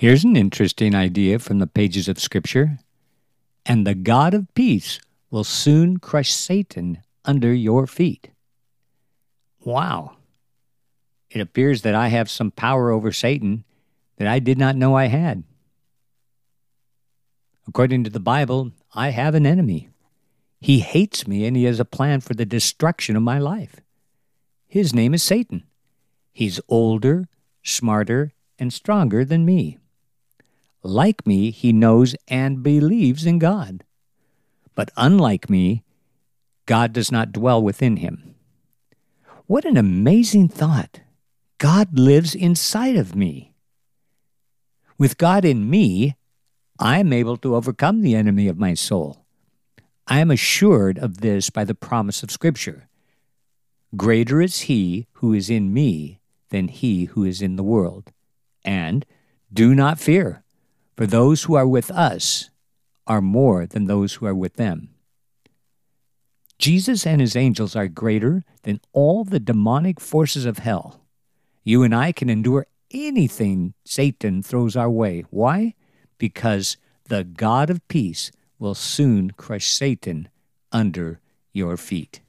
Here's an interesting idea from the pages of Scripture. And the God of peace will soon crush Satan under your feet. Wow. It appears that I have some power over Satan that I did not know I had. According to the Bible, I have an enemy. He hates me, and he has a plan for the destruction of my life. His name is Satan. He's older, smarter, and stronger than me. Like me, he knows and believes in God. But unlike me, God does not dwell within him. What an amazing thought! God lives inside of me. With God in me, I am able to overcome the enemy of my soul. I am assured of this by the promise of Scripture. Greater is he who is in me than he who is in the world. And do not fear, for those who are with us are more than those who are with them. Jesus and his angels are greater than all the demonic forces of hell. You and I can endure anything Satan throws our way. Why? Because the God of peace will soon crush Satan under your feet.